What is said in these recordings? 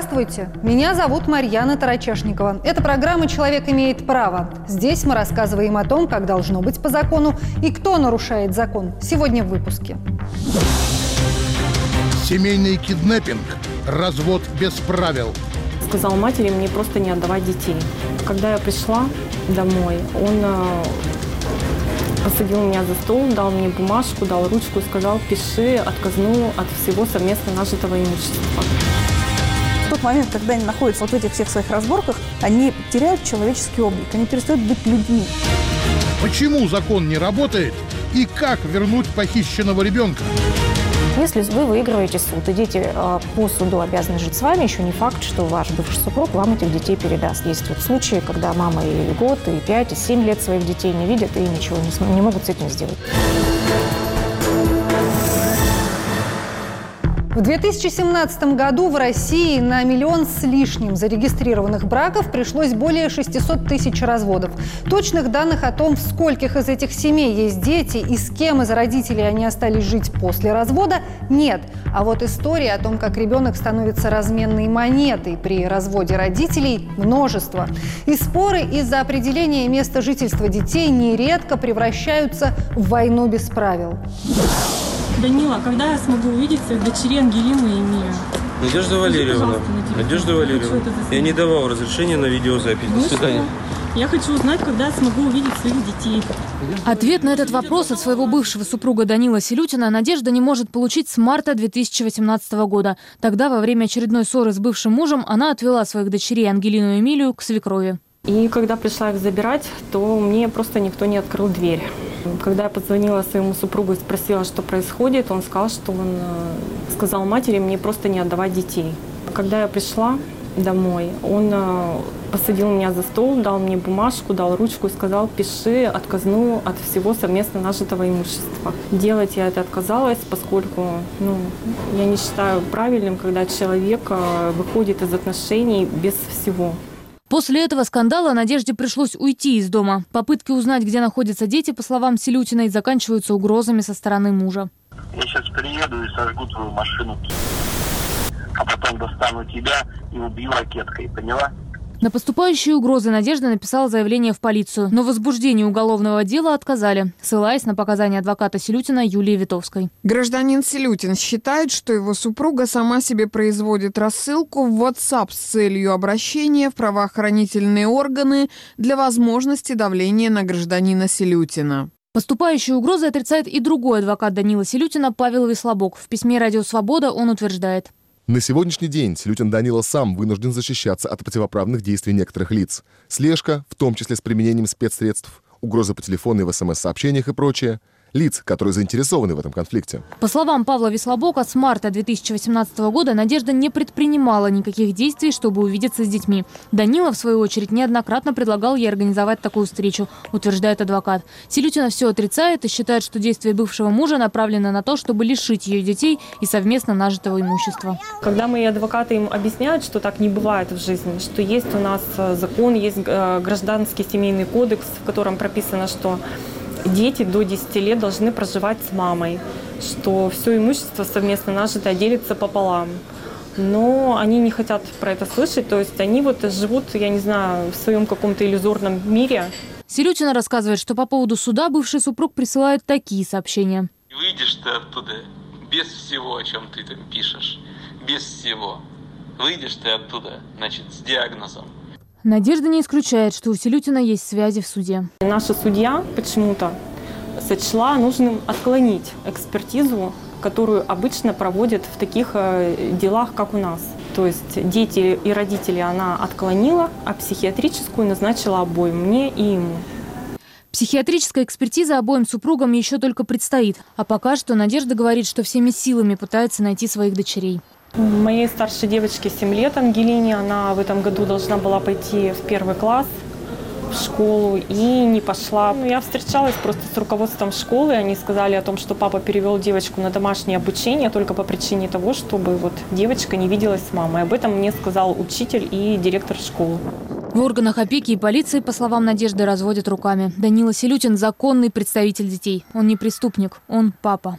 Здравствуйте! Меня зовут Марьяна Тарачашникова. Это программа «Человек имеет право». Здесь мы рассказываем о том, как должно быть по закону и кто нарушает закон. Сегодня в выпуске. Семейный киднеппинг. Развод без правил. Сказал матери мне просто не отдавать детей. Когда я пришла домой, он посадил меня за стол, дал мне бумажку, дал ручку, сказал: пиши отказную от всего совместно нажитого имущества. В тот момент, когда они находятся вот в этих всех своих разборках, они теряют человеческий облик, они перестают быть людьми. Почему закон не работает и как вернуть похищенного ребенка? Если вы выигрываете суд, и дети по суду обязаны жить с вами, еще не факт, что ваш бывший супруг вам этих детей передаст. Есть вот случаи, когда мама и год, и 5, и 7 лет своих детей не видят и ничего не могут с этим сделать. В 2017 году в России на 1 миллион с лишним зарегистрированных браков пришлось более 600 тысяч разводов. Точных данных о том, в скольких из этих семей есть дети и с кем из родителей они остались жить после развода, нет. А вот истории о том, как ребенок становится разменной монетой при разводе родителей, множество. И споры из-за определения места жительства детей нередко превращаются в войну без правил. Данила, когда я смогу увидеть своих дочерей Ангелину и Эмилию? Надежда Валерьевна. Надежда Валерьевна. Я не давал разрешения на видеозапись. До свидания. Я хочу узнать, когда я смогу увидеть своих детей. Ответ на этот вопрос от своего бывшего супруга Данила Селютина Надежда не может получить с марта 2018 года. Тогда, во время очередной ссоры с бывшим мужем, она отвела своих дочерей Ангелину и Эмилию к свекрови. И когда пришла их забирать, то мне просто никто не открыл дверь. Когда я позвонила своему супругу и спросила, что происходит, он сказал, что он сказал матери мне просто не отдавать детей. Когда я пришла домой, он посадил меня за стол, дал мне бумажку, дал ручку и сказал: пиши отказную от всего совместно нажитого имущества. Делать я это отказалась, поскольку я не считаю правильным, когда человек выходит из отношений без всего. После этого скандала Надежде пришлось уйти из дома. Попытки узнать, где находятся дети, по словам Селютиной, заканчиваются угрозами со стороны мужа. Я сейчас приеду и сожгу твою машину, а потом достану тебя и убью ракеткой, поняла? На поступающие угрозы Надежда написала заявление в полицию, но возбуждение уголовного дела отказали, ссылаясь на показания адвоката Селютина Юлии Витовской. Гражданин Селютин считает, что его супруга сама себе производит рассылку в WhatsApp с целью обращения в правоохранительные органы для возможности давления на гражданина Селютина. Поступающие угрозы отрицает и другой адвокат Данила Селютина Павел Вислобок. В письме «Радио Свобода» он утверждает: на сегодняшний день Селютин Данила сам вынужден защищаться от противоправных действий некоторых лиц. Слежка, в том числе с применением спецсредств, угрозы по телефону и в СМС-сообщениях и прочее. Лиц, которые заинтересованы в этом конфликте. По словам Павла Вислобока, с марта 2018 года Надежда не предпринимала никаких действий, чтобы увидеться с детьми. Данила, в свою очередь, неоднократно предлагал ей организовать такую встречу, утверждает адвокат. Селютина все отрицает и считает, что действия бывшего мужа направлены на то, чтобы лишить ее детей и совместно нажитого имущества. Когда мои адвокаты им объясняют, что так не бывает в жизни, что есть у нас закон, есть гражданский семейный кодекс, в котором прописано, что дети до 10 лет должны проживать с мамой, что все имущество совместно нажитое делится пополам. Но они не хотят про это слышать, то есть они вот живут, я не знаю, в своем каком-то иллюзорном мире. Селютина рассказывает, что по поводу суда бывший супруг присылает такие сообщения. Выйдешь ты оттуда без всего, о чем ты там пишешь, без всего. Выйдешь ты оттуда, значит, с диагнозом. Надежда не исключает, что у Селютина есть связи в суде. Наша судья почему-то сочла нужным отклонить экспертизу, которую обычно проводят в таких делах, как у нас. То есть дети и родители она отклонила, а психиатрическую назначила обоим, мне и ему. Психиатрическая экспертиза обоим супругам еще только предстоит. А пока что Надежда говорит, что всеми силами пытается найти своих дочерей. Моей старшей девочке 7 лет, Ангелине, она в этом году должна была пойти в 1 класс, в школу, и не пошла. Я встречалась просто с руководством школы, они сказали о том, что папа перевел девочку на домашнее обучение только по причине того, чтобы вот девочка не виделась с мамой. Об этом мне сказал учитель и директор школы. В органах опеки и полиции, по словам Надежды, разводят руками. Данила Селютин – законный представитель детей. Он не преступник, он папа.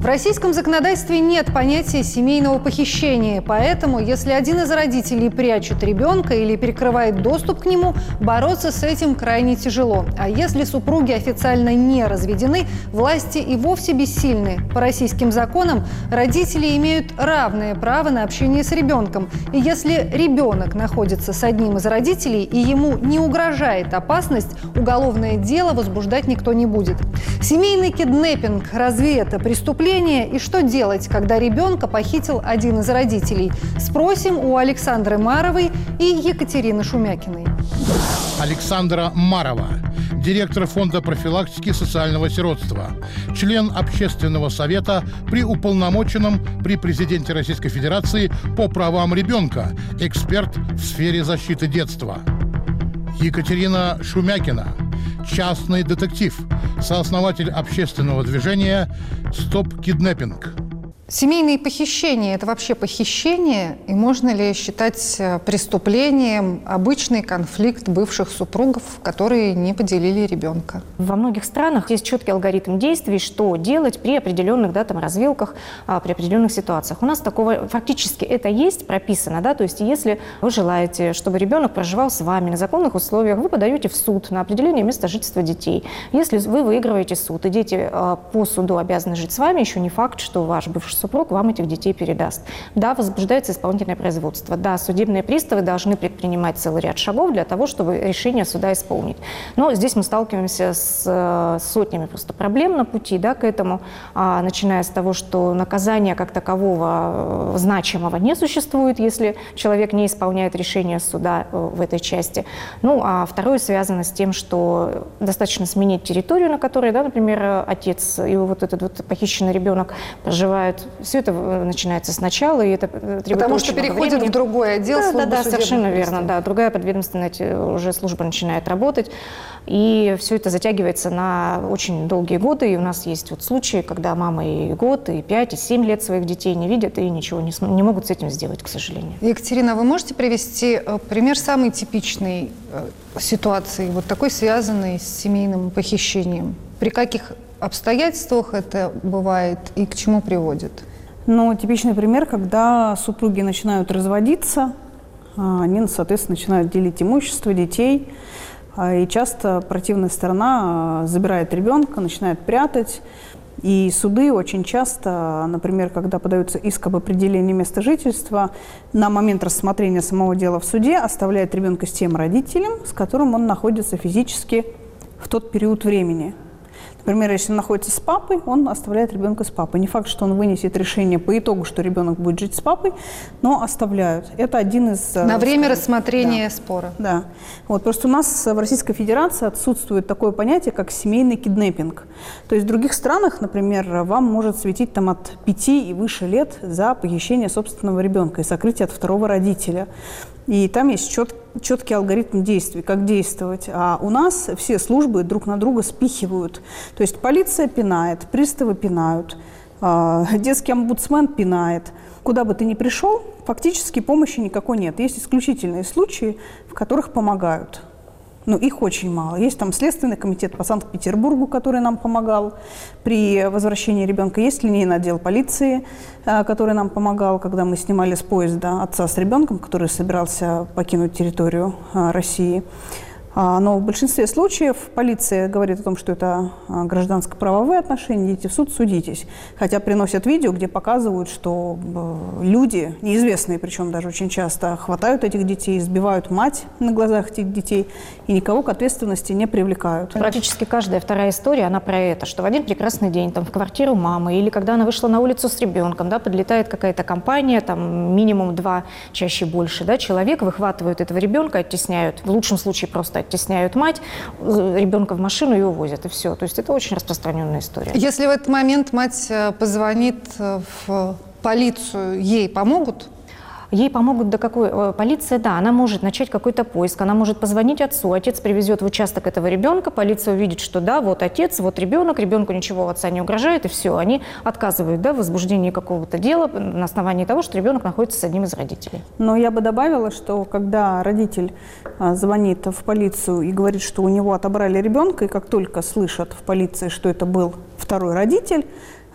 В российском законодательстве нет понятия семейного похищения, поэтому, если один из родителей прячет ребенка или перекрывает доступ к нему, бороться с этим крайне тяжело. А если супруги официально не разведены, власти и вовсе бессильны. По российским законам родители имеют равное право на общение с ребенком. И если ребенок находится с одним из родителей и ему не угрожает опасность, уголовное дело возбуждать никто не будет. Семейный киднеппинг – разве это преступление? И что делать, когда ребенка похитил один из родителей? Спросим у Александры Маровой и Екатерины Шумякиной. Александра Марова, директор фонда профилактики социального сиротства, член Общественного совета при уполномоченном при президенте Российской Федерации по правам ребенка, эксперт в сфере защиты детства. Екатерина Шумякина, частный детектив, сооснователь общественного движения «Стоп Киднеппинг». Семейные похищения – это вообще похищение? И можно ли считать преступлением обычный конфликт бывших супругов, которые не поделили ребенка? Во многих странах есть четкий алгоритм действий, что делать при определенных развилках, при определенных ситуациях. У нас такого фактически это есть прописано. То есть если вы желаете, чтобы ребенок проживал с вами на законных условиях, вы подаете в суд на определение места жительства детей. Если вы выигрываете суд, и дети по суду обязаны жить с вами, еще не факт, что ваш бывший супруг вам этих детей передаст. Да, возбуждается исполнительное производство. Да, судебные приставы должны предпринимать целый ряд шагов для того, чтобы решение суда исполнить. Но здесь мы сталкиваемся с сотнями просто проблем на пути к этому, начиная с того, что наказания как такового значимого не существует, если человек не исполняет решение суда в этой части. Ну, а второе связано с тем, что достаточно сменить территорию, на которой, например, отец и этот похищенный ребенок проживают. Все это начинается сначала, и это требует Потому что переходит времени. В другой отдел службы. Да, совершенно верно. Да, другая подведомственная уже служба начинает работать, и все это затягивается на очень долгие годы. И у нас есть случаи, когда мамы и год, и 5, и 7 лет своих детей не видят и ничего не могут с этим сделать, к сожалению. Екатерина, вы можете привести пример самой типичной ситуации, такой связанной с семейным похищением? При каких обстоятельствах это бывает и к чему приводит? Ну, типичный пример, когда супруги начинают разводиться, они, соответственно, начинают делить имущество, детей, и часто противная сторона забирает ребенка, начинает прятать. И суды очень часто, например, когда подается иск об определении места жительства, на момент рассмотрения самого дела в суде оставляет ребенка с тем родителем, с которым он находится физически в тот период времени. Например, если он находится с папой, он оставляет ребенка с папой. Не факт, что он вынесет решение по итогу, что ребенок будет жить с папой, но оставляют. Это один из... На время рассмотрения спора. Да. Просто у нас в Российской Федерации отсутствует такое понятие, как семейный киднеппинг. То есть в других странах, например, вам может светить от 5 и выше лет за похищение собственного ребенка и сокрытие от второго родителя. И там есть четкий алгоритм действий, как действовать. А у нас все службы друг на друга спихивают. То есть полиция пинает, приставы пинают, детский омбудсмен пинает. Куда бы ты ни пришел, фактически помощи никакой нет. Есть исключительные случаи, в которых помогают. Но их очень мало. Есть там Следственный комитет по Санкт-Петербургу, который нам помогал при возвращении ребенка. Есть линейный отдел полиции, который нам помогал, когда мы снимали с поезда отца с ребенком, который собирался покинуть территорию России. Но в большинстве случаев полиция говорит о том, что это гражданско-правовые отношения, идите в суд, судитесь. Хотя приносят видео, где показывают, что люди, неизвестные причем даже очень часто, хватают этих детей, избивают мать на глазах этих детей и никого к ответственности не привлекают. Практически каждая вторая история, она про это, что в один прекрасный день в квартиру мамы или когда она вышла на улицу с ребенком, подлетает какая-то компания, минимум 2, чаще больше, человек, выхватывают этого ребенка, оттесняют, в лучшем случае просто оттесняют мать, ребенка в машину и увозят, и все. То есть это очень распространенная история. Если в этот момент мать позвонит в полицию, ей помогут? Ей помогут до какой... Полиция, она может начать какой-то поиск, она может позвонить отцу, отец привезет в участок этого ребенка, полиция увидит, что отец, ребенок, ребенку ничего отца не угрожает, и все, они отказывают в возбуждении какого-то дела на основании того, что ребенок находится с одним из родителей. Но я бы добавила, что когда родитель звонит в полицию и говорит, что у него отобрали ребенка, и как только слышат в полиции, что это был второй родитель,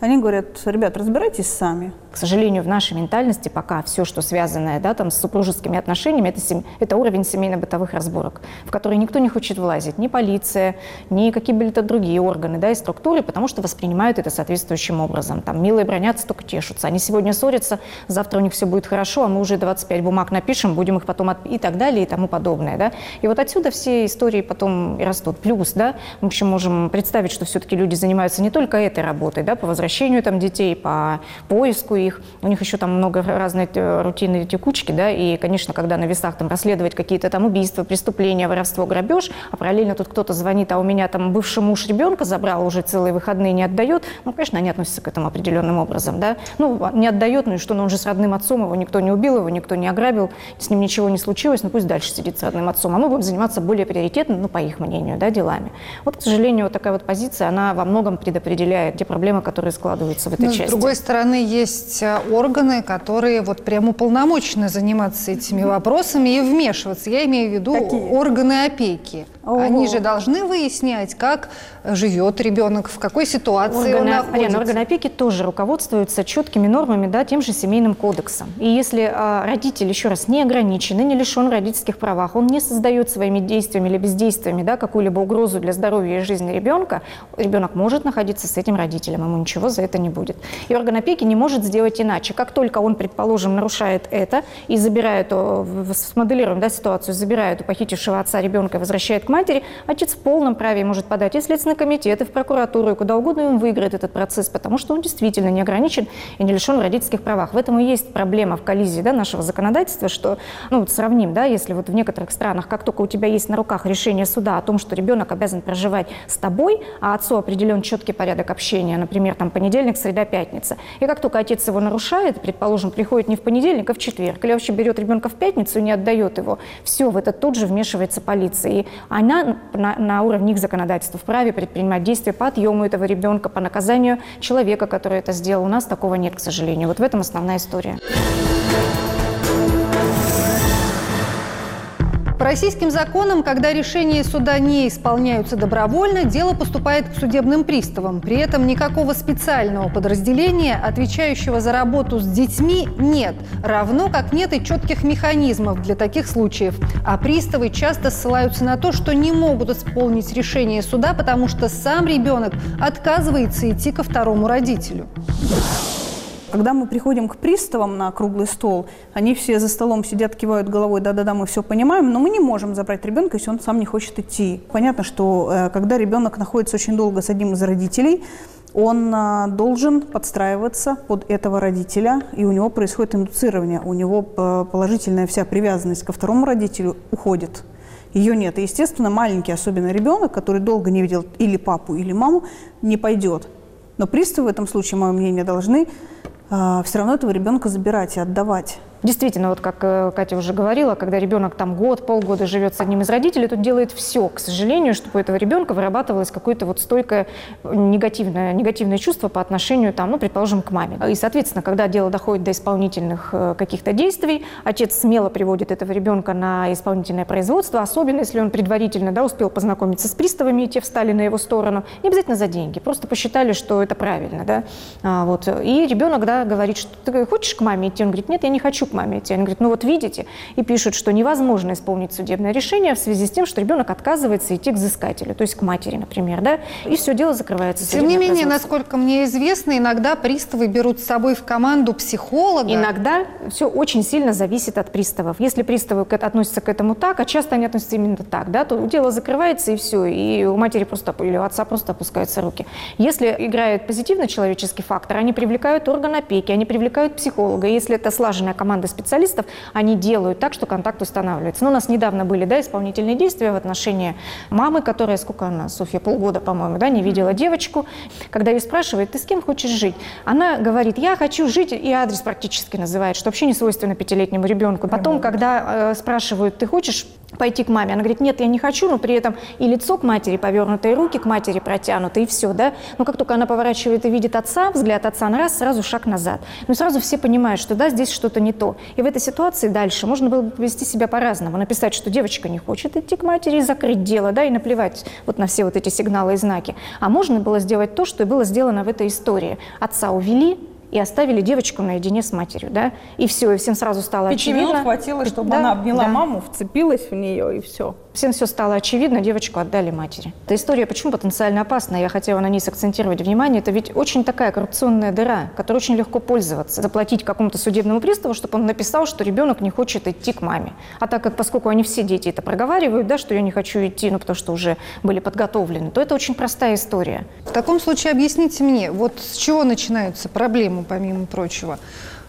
Они говорят: ребят, разбирайтесь сами. К сожалению, в нашей ментальности пока все, что связанное, да, там, с супружескими отношениями, это уровень семейно-бытовых разборок, в который никто не хочет влазить, ни полиция, ни какие-то другие органы, да, и структуры, потому что воспринимают это соответствующим образом. Там милые бронятся, только тешутся. Они сегодня ссорятся, завтра у них все будет хорошо, а мы уже 25 бумаг напишем, будем их потом и так далее, и тому подобное. Да. И вот отсюда все истории потом и растут. Плюс, да, мы еще можем представить, что все-таки люди занимаются не только этой работой, да, по возвращению там детей, по поиску их. У них еще там много разной рутинной текучки, да, и, конечно, когда на весах там расследовать какие-то там убийства, преступления, воровство, грабеж, а параллельно тут кто-то звонит, а у меня там бывший муж ребенка забрал уже целые выходные, не отдает, ну, конечно, они относятся к этому определенным образом, да, ну, не отдает, ну и что, ну, он же с родным отцом, его никто не убил, его никто не ограбил, с ним ничего не случилось, ну, пусть дальше сидит с родным отцом, а мы будем заниматься более приоритетными, ну, по их мнению, да, делами. Вот, к сожалению, вот такая вот позиция, она во многом предопределяет те проблемы, которые складываются в этой части. С другой стороны, есть органы, которые вот прямо уполномочены заниматься этими вопросами и вмешиваться. Я имею в виду органы опеки. Они же должны выяснять, как живет ребенок, в какой ситуации он находится. Органы опеки тоже руководствуются четкими нормами, да, тем же семейным кодексом. И если родитель, еще раз, не ограничен и не лишен родительских прав, он не создает своими действиями или бездействиями, да, какую-либо угрозу для здоровья и жизни ребенка, ребенок может находиться с этим родителем, ему ничего за это не будет. И орган опеки не может сделать иначе. Как только он, предположим, нарушает это и забирает, смоделируем, да, ситуацию, забирает у похитившего отца ребенка и возвращает к матери, отец в полном праве может подать и в Следственный комитет, и в прокуратуру, и куда угодно, и он выиграет этот процесс, потому что он действительно не ограничен и не лишен родительских правах. В этом и есть проблема в коллизии, да, нашего законодательства, что, ну, вот сравним, да, если вот в некоторых странах, как только у тебя есть на руках решение суда о том, что ребенок обязан проживать с тобой, а отцу определен четкий порядок общения, например, там понедельник, среда, пятница, и как только отец его нарушает, предположим, приходит не в понедельник, а в четверг, или вообще берет ребенка в пятницу и не отдает его, все, в это тут же вмешивается полиция, и она на уровне их законодательства вправе предпринимать действия по отъему этого ребенка, по наказанию человека, который это сделал. У нас такого нет, к сожалению. Вот в этом основная история. По российским законам, когда решения суда не исполняются добровольно, дело поступает к судебным приставам. При этом никакого специального подразделения, отвечающего за работу с детьми, нет. Равно как нет и четких механизмов для таких случаев. А приставы часто ссылаются на то, что не могут исполнить решение суда, потому что сам ребенок отказывается идти ко второму родителю. Когда мы приходим к приставам на круглый стол, они все за столом сидят, кивают головой, да-да-да, мы все понимаем, но мы не можем забрать ребенка, если он сам не хочет идти. Понятно, что когда ребенок находится очень долго с одним из родителей, он должен подстраиваться под этого родителя, и у него происходит индуцирование, у него положительная вся привязанность ко второму родителю уходит. Ее нет. И, естественно, маленький, особенно ребенок, который долго не видел или папу, или маму, не пойдет. Но приставы в этом случае, мое мнение, должны все равно этого ребенка забирать и отдавать. Действительно, вот как Катя уже говорила, когда ребенок там год, полгода живет с одним из родителей, то делает все, к сожалению, чтобы у этого ребенка вырабатывалось какое-то вот стойкое негативное чувство по отношению, там, ну, предположим, к маме. И, соответственно, когда дело доходит до исполнительных каких-то действий, отец смело приводит этого ребенка на исполнительное производство, особенно если он предварительно, да, успел познакомиться с приставами, и те встали на его сторону, не обязательно за деньги, просто посчитали, что это правильно, да, вот. И ребенок, да, говорит, что ты хочешь к маме идти? Он говорит: нет, я не хочу маме идти. Они говорят: ну вот видите, и пишут, что невозможно исполнить судебное решение в связи с тем, что ребенок отказывается идти к взыскателю, то есть к матери, например, да, и все дело закрывается. Тем не менее, насколько мне известно, иногда приставы берут с собой в команду психолога. Иногда все очень сильно зависит от приставов. Если приставы относятся к этому так, а часто они относятся именно так, да, то дело закрывается и все, и у матери просто или у отца просто опускаются руки. Если играет позитивно человеческий фактор, они привлекают орган опеки, они привлекают психолога. Если это слаженная команда специалистов, они делают так, что контакт устанавливается. Но у нас недавно были, да, исполнительные действия в отношении мамы, которая, сколько она, Софья, полгода, по-моему, да, не видела девочку. Когда ее спрашивают: ты с кем хочешь жить? Она говорит: я хочу жить, и адрес практически называет, что вообще не свойственно пятилетнему ребенку. Потом, когда спрашивают: ты хочешь пойти к маме. Она говорит, нет, я не хочу, но при этом и лицо к матери повернуто, и руки к матери протянуты, и все, да. Но как только она поворачивает и видит отца, взгляд отца на раз, сразу шаг назад. Ну, сразу все понимают, что да, здесь что-то не то. И в этой ситуации дальше можно было бы повести себя по-разному. Написать, что девочка не хочет идти к матери, и закрыть дело, да, и наплевать вот на все вот эти сигналы и знаки. А можно было сделать то, что и было сделано в этой истории. Отца увели, и оставили девочку наедине с матерью, да, и все, и всем сразу стало очевидно. 5 минут хватило, чтобы она обняла маму, вцепилась в нее, и все. Всем все стало очевидно, девочку отдали матери. Эта история почему потенциально опасна, я хотела на ней сакцентировать внимание, это ведь очень такая коррупционная дыра, которой очень легко пользоваться. Заплатить какому-то судебному приставу, чтобы он написал, что ребенок не хочет идти к маме. А так как, поскольку они все дети это проговаривают, да, что я не хочу идти, ну, потому что уже были подготовлены, то это очень простая история. В таком случае объясните мне, вот с чего начинаются проблемы, помимо прочего?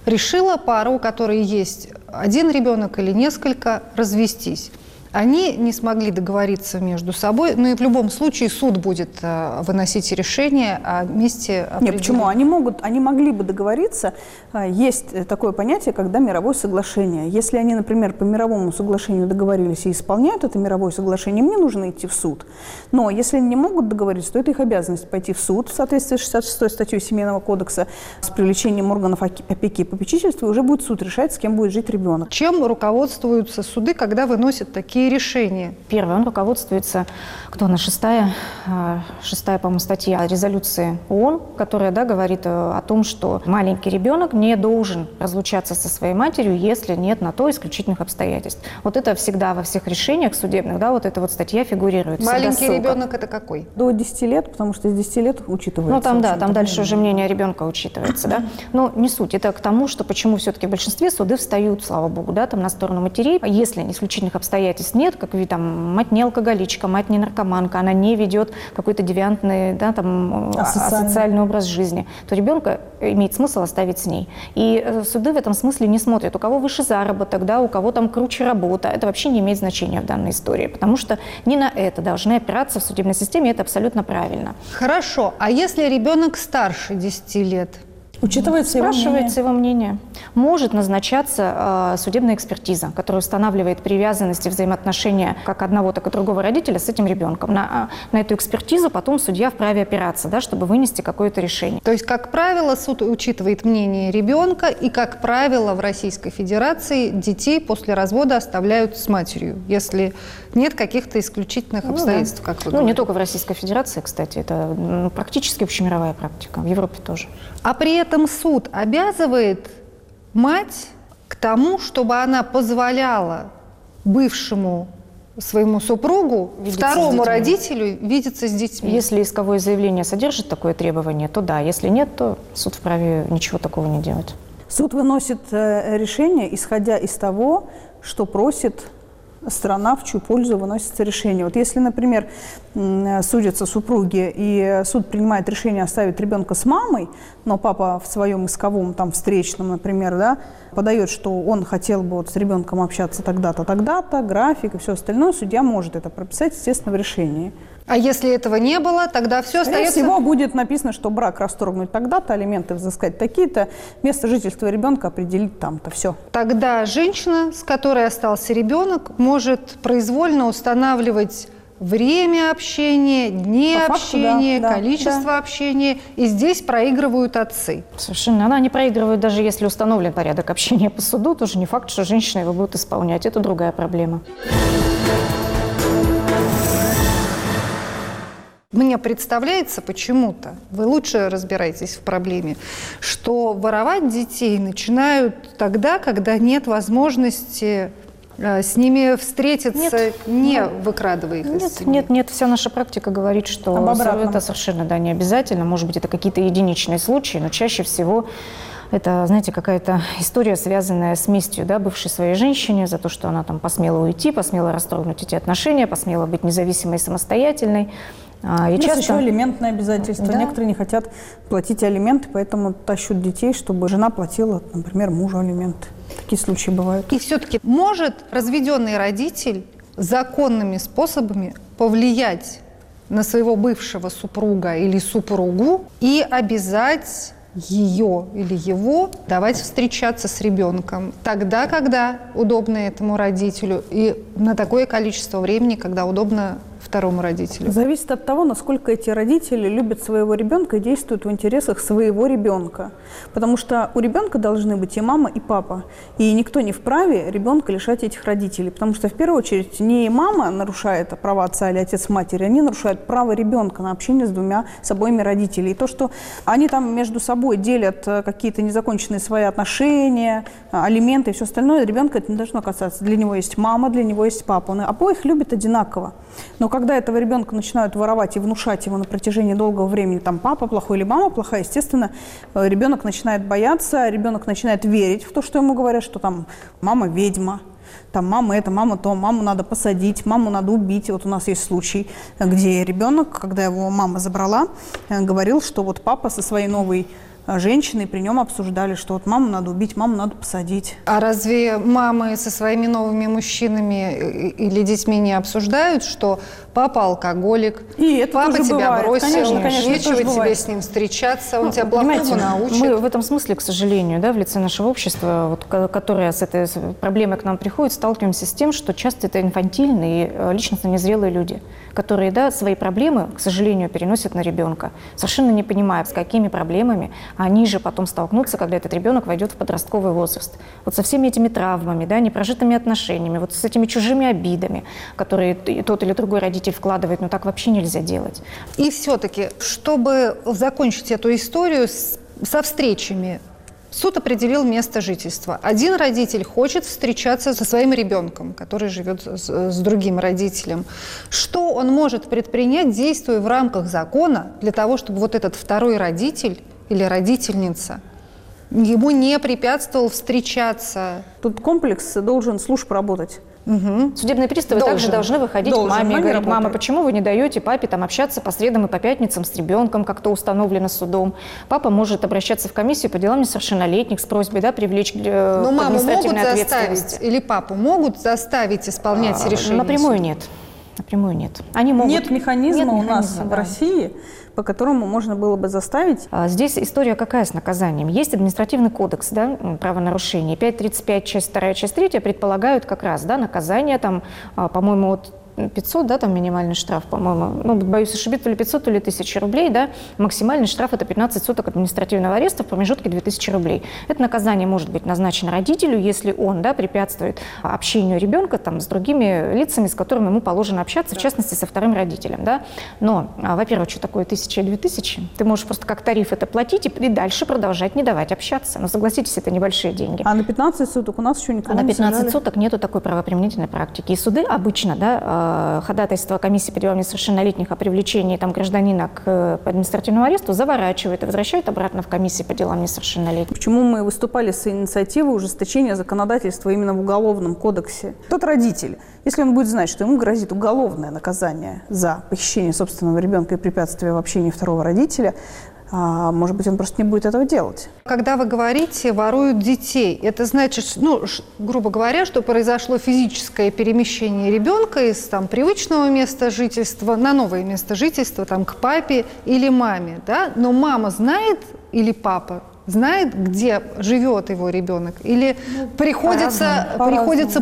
Решила пара, у которой есть один ребенок или несколько, развестись. Они не смогли договориться между собой, но и в любом случае суд будет выносить решение о месте... Нет, почему? Они могли бы договориться. Есть такое понятие, когда мировое соглашение. Если они, например, по мировому соглашению договорились и исполняют это мировое соглашение, им не нужно идти в суд. Но если они не могут договориться, то это их обязанность пойти в суд в соответствии с 66-й статьей Семейного кодекса с привлечением органов опеки и попечительства, и уже будет суд решать, с кем будет жить ребенок. Чем руководствуются суды, когда выносят такие решения? Первое, он руководствуется, шестая, по-моему, статья резолюции ООН, которая, да, говорит о том, что маленький ребенок не должен разлучаться со своей матерью, если нет на то исключительных обстоятельств. Вот это всегда во всех решениях судебных, да, вот эта вот статья фигурирует. Маленький ребенок это какой? До 10 лет, потому что с 10 лет учитывается. Ну, там, да, там дальше уже мнение ребенка учитывается, да. Но не суть. Это к тому, что почему все-таки в большинстве суды встают, слава богу, да, там на сторону матерей, если исключительных обстоятельств нет, как там, мать не алкоголичка, мать не наркоманка, она не ведет какой-то девиантный, да, там, асоциальный образ жизни, то ребенка имеет смысл оставить с ней. И суды в этом смысле не смотрят, у кого выше заработок, да, у кого там круче работа, это вообще не имеет значения в данной истории, потому что не на это должны опираться в судебной системе, это абсолютно правильно. Хорошо, а если ребенок старше 10 лет? Учитывается его мнение. Спрашивается его мнение. Может назначаться судебная экспертиза, которая устанавливает привязанность и взаимоотношения как одного, так и другого родителя с этим ребенком. На эту экспертизу потом судья вправе опираться, да, чтобы вынести какое-то решение. То есть, как правило, суд учитывает мнение ребенка, и, как правило, в Российской Федерации детей после развода оставляют с матерью, если нет каких-то исключительных обстоятельств, как вы говорите. Не только в Российской Федерации, кстати, это практически общемировая практика, в Европе тоже. А при этом суд обязывает мать к тому, чтобы она позволяла бывшему своему супругу, второму родителю, видеться с детьми. Если исковое заявление содержит такое требование, то да. Если нет, то суд вправе ничего такого не делать. Суд выносит решение, исходя из того, что просит страна, в чью пользу выносится решение. Вот если, например, судятся супруги, и суд принимает решение оставить ребенка с мамой, но папа в своем исковом, там, встречном, например, да, подает, что он хотел бы вот с ребенком общаться тогда-то, тогда-то, график и все остальное, судья может это прописать, естественно, в решении. А если этого не было, тогда все остается... Скорее всего, будет написано, что брак расторгнуть тогда-то, алименты взыскать такие-то, место жительства ребенка определить там-то, все. Тогда женщина, с которой остался ребенок, может произвольно устанавливать время общения, дни общения, количество общения. И здесь проигрывают отцы. Совершенно. Она не проигрывает, даже если установлен порядок общения по суду, тоже не факт, что женщина его будет исполнять. Это другая проблема. Мне представляется почему-то, вы лучше разбираетесь в проблеме, что воровать детей начинают тогда, когда нет возможности с ними встретиться, выкрадывая их из семьи. Нет, вся наша практика говорит, что это совершенно не обязательно. Может быть, это какие-то единичные случаи, но чаще всего... Это, знаете, какая-то история, связанная с местью, да, бывшей своей женщине за то, что она там посмела уйти, посмела расторгнуть эти отношения, посмела быть независимой и самостоятельной. И часто... еще алиментное обязательство. Да. Некоторые не хотят платить алименты, поэтому тащут детей, чтобы жена платила, например, мужу алименты. Такие случаи бывают. И все-таки может разведенный родитель законными способами повлиять на своего бывшего супруга или супругу и обязать ее или его давать встречаться с ребенком тогда, когда удобно этому родителю, и на такое количество времени, когда удобно второму родителю. Зависит от того, насколько эти родители любят своего ребенка и действуют в интересах своего ребенка. Потому что у ребенка должны быть и мама, и папа. И никто не вправе ребенка лишать этих родителей. Потому что в первую очередь не мама нарушает права отца или отец-матери, они нарушают право ребенка на общение с двумя, с обоими родителями. И то, что они там между собой делят какие-то незаконченные свои отношения, алименты и все остальное, ребенка это не должно касаться. Для него есть мама, для него есть папа. Он обоих любит одинаково. Но когда этого ребенка начинают воровать и внушать ему на протяжении долгого времени, там, папа плохой или мама плохая, естественно, ребенок начинает бояться, ребенок начинает верить в то, что ему говорят, что там мама ведьма, там мама это, мама то, маму надо посадить, маму надо убить. И вот у нас есть случай, где ребенок, когда его мама забрала, говорил, что вот папа со своей новой женщиной при нем обсуждали, что вот маму надо убить, маму надо посадить. А разве мамы со своими новыми мужчинами или детьми не обсуждают, что папа алкоголик, и это папа тебя бывает. Бросил, конечно, конечно, нечего тебе бывает. С ним встречаться, он тебя блатному научит? Мы в этом смысле, к сожалению, да, в лице нашего общества, вот, которое с этой проблемой к нам приходит, сталкиваемся с тем, что часто это инфантильные и личностно незрелые люди, которые да, свои проблемы, к сожалению, переносят на ребенка, совершенно не понимая, с какими проблемами они же потом столкнутся, когда этот ребенок войдет в подростковый возраст. Вот со всеми этими травмами, да, непрожитыми отношениями, вот с этими чужими обидами, которые тот или другой родитель вкладывает, но так вообще нельзя делать. И все-таки, чтобы закончить эту историю со встречами, суд определил место жительства. Один родитель хочет встречаться со своим ребенком, который живет с другим родителем. Что он может предпринять, действуя в рамках закона, для того, чтобы вот этот второй родитель или родительница ему не препятствовал встречаться? Тут комплекс должен служб работать. Угу. Судебные приставы также должны выходить к маме и говорить: мама, почему вы не даете папе там, общаться по средам и по пятницам с ребенком, как-то установлено судом? Папа может обращаться в комиссию по делам несовершеннолетних с просьбой да, привлечь к административной ответственности. Или папу могут заставить исполнять решение? Напрямую нет. Напрямую нет. Они могут. Нет механизма у нас в России, по которому можно было бы заставить. Здесь история какая с наказанием? Есть административный кодекс да, правонарушений. 5.35, часть 2, часть 3 предполагают как раз да, наказание, там, по-моему, от 500, да, там минимальный штраф, по-моему, ну, боюсь ошибиться, то ли 500, то ли 1000 рублей, да, максимальный штраф – это 15 суток административного ареста в промежутке 2000 рублей. Это наказание может быть назначено родителю, если он, да, препятствует общению ребенка там с другими лицами, с которыми ему положено общаться, в частности, со вторым родителем, да. Но, во-первых, что такое 1000 и 2000? Ты можешь просто как тариф это платить и дальше продолжать не давать общаться. Но, согласитесь, это небольшие деньги. А на 15 суток у нас еще никого не сажали. А на 15 суток нету такой правоприменительной практики. И суды обычно, да, ходатайство комиссии по делам несовершеннолетних о привлечении там, гражданина к административному аресту заворачивает и возвращает обратно в комиссию по делам несовершеннолетних. Почему мы выступали с инициативой ужесточения законодательства именно в Уголовном кодексе? Тот родитель, если он будет знать, что ему грозит уголовное наказание за похищение собственного ребенка и препятствие в общении второго родителя, может быть, он просто не будет этого делать. Когда вы говорите «воруют детей», это значит, ну, грубо говоря, что произошло физическое перемещение ребенка из там, привычного места жительства на новое место жительства, там, к папе или маме, да? Но мама знает или папа знает, где живет его ребенок? Или ну, приходится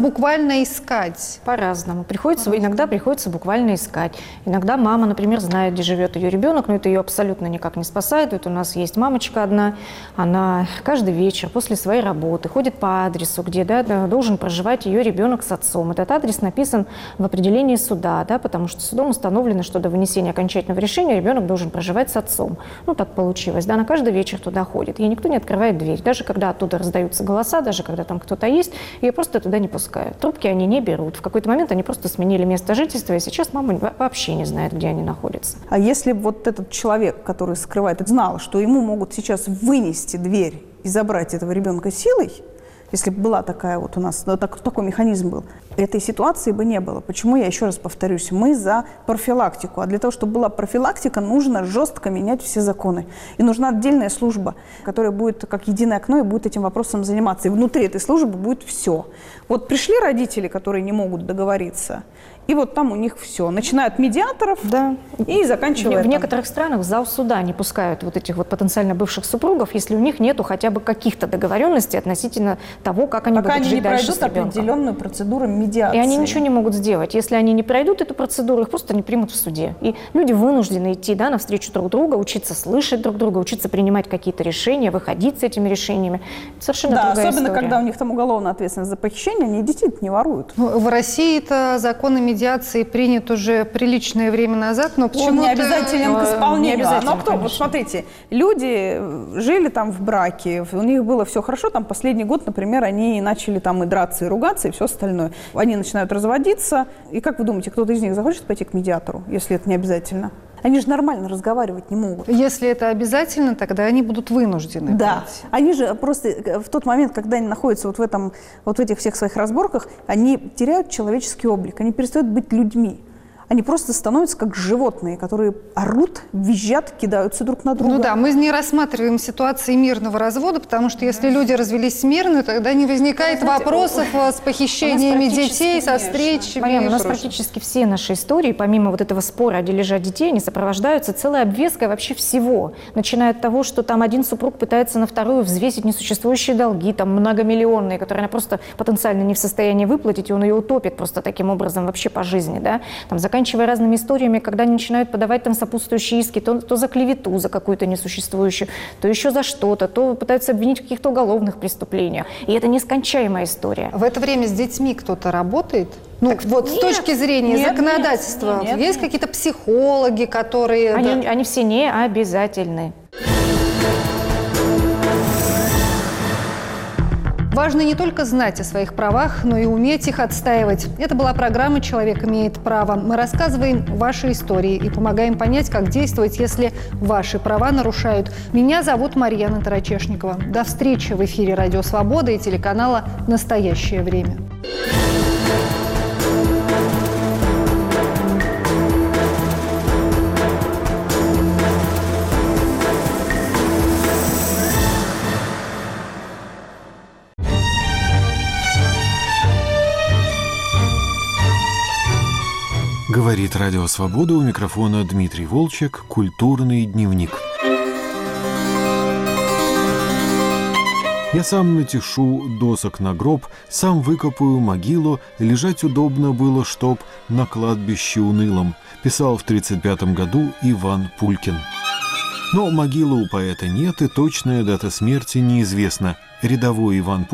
буквально искать? По-разному. Иногда приходится буквально искать. Иногда мама, например, знает, где живет ее ребенок, но это ее абсолютно никак не спасает. Вот у нас есть мамочка одна, она каждый вечер после своей работы ходит по адресу, где да, должен проживать ее ребенок с отцом. Этот адрес написан в определении суда, да, потому что судом установлено, что до вынесения окончательного решения ребенок должен проживать с отцом. Ну, так получилось. Да, она каждый вечер туда ходит. Никто не открывает дверь. Даже когда оттуда раздаются голоса, даже когда там кто-то есть, ее просто туда не пускают. Трубки они не берут. В какой-то момент они просто сменили место жительства, и сейчас мама вообще не знает, где они находятся. А если вот этот человек, который скрывает, знал, что ему могут сейчас вынести дверь и забрать этого ребенка силой, если бы была такая вот у нас, такой механизм был, этой ситуации бы не было. Почему, я еще раз повторюсь, мы за профилактику. А для того, чтобы была профилактика, нужно жестко менять все законы. И нужна отдельная служба, которая будет как единое окно и будет этим вопросом заниматься. И внутри этой службы будет все. Вот пришли родители, которые не могут договориться, И вот там у них все. Начиная от медиаторов, да, и заканчивая... В некоторых странах в зал суда не пускают вот этих вот потенциально бывших супругов, если у них нету хотя бы каких-то договоренностей относительно того, как они будут жить дальше с ребенком. Пока они не пройдут определенную процедуру медиации. И они ничего не могут сделать. Если они не пройдут эту процедуру, их просто не примут в суде. И люди вынуждены идти, да, навстречу друг друга, учиться слышать друг друга, учиться принимать какие-то решения, выходить с этими решениями. Совершенно другая история. Да, особенно когда у них там уголовная ответственность за похищение, они детей не воруют. В России-то законы медиации принят уже приличное время назад, но почему-то... Он не обязателен к исполнению. Но кто? Вот смотрите, люди жили там в браке, у них было все хорошо, там последний год, например, они начали там и драться, и ругаться, и все остальное. Они начинают разводиться, и как вы думаете, кто-то из них захочет пойти к медиатору, если это не обязательно? Они же нормально разговаривать не могут. Если это обязательно, тогда они будут вынуждены. Да. Пойти. Они же просто в тот момент, когда они находятся вот в этих всех своих разборках, они теряют человеческий облик, они перестают быть людьми. Они просто становятся как животные, которые орут, визжат, кидаются друг на друга. Ну да, мы не рассматриваем ситуации мирного развода, потому что если люди развелись мирно, тогда не возникает вопросов с похищениями детей, со встречами. Марьяна, у нас практически все наши истории, помимо вот этого спора о дележе детей, они сопровождаются целой обвеской вообще всего. Начиная от того, что там один супруг пытается на вторую взвесить несуществующие долги, там многомиллионные, которые она просто потенциально не в состоянии выплатить, и он ее утопит просто таким образом вообще по жизни, да, там заканчивая разными историями, когда они начинают подавать там сопутствующие иски, то за клевету, за какую-то несуществующую, то еще за что-то, то пытаются обвинить в каких-то уголовных преступлениях. И это нескончаемая история. В это время с детьми кто-то работает? Ну, так вот нет, с точки зрения законодательства, есть какие-то психологи, которые... Они все не обязательны. Важно не только знать о своих правах, но и уметь их отстаивать. Это была программа «Человек имеет право». Мы рассказываем ваши истории и помогаем понять, как действовать, если ваши права нарушают. Меня зовут Марьяна Тарачашникова. До встречи в эфире «Радио Свобода» и телеканала «Настоящее время». Говорит Радио Свобода, у микрофона Дмитрий Волчек, культурный дневник. Я сам натешу досок на гроб, сам выкопаю могилу, лежать удобно было, чтоб на кладбище унылом, писал в 1935 году Иван Пулькин. Но могилы у поэта нет, и точная дата смерти неизвестна. Рядовой Иван Пулькин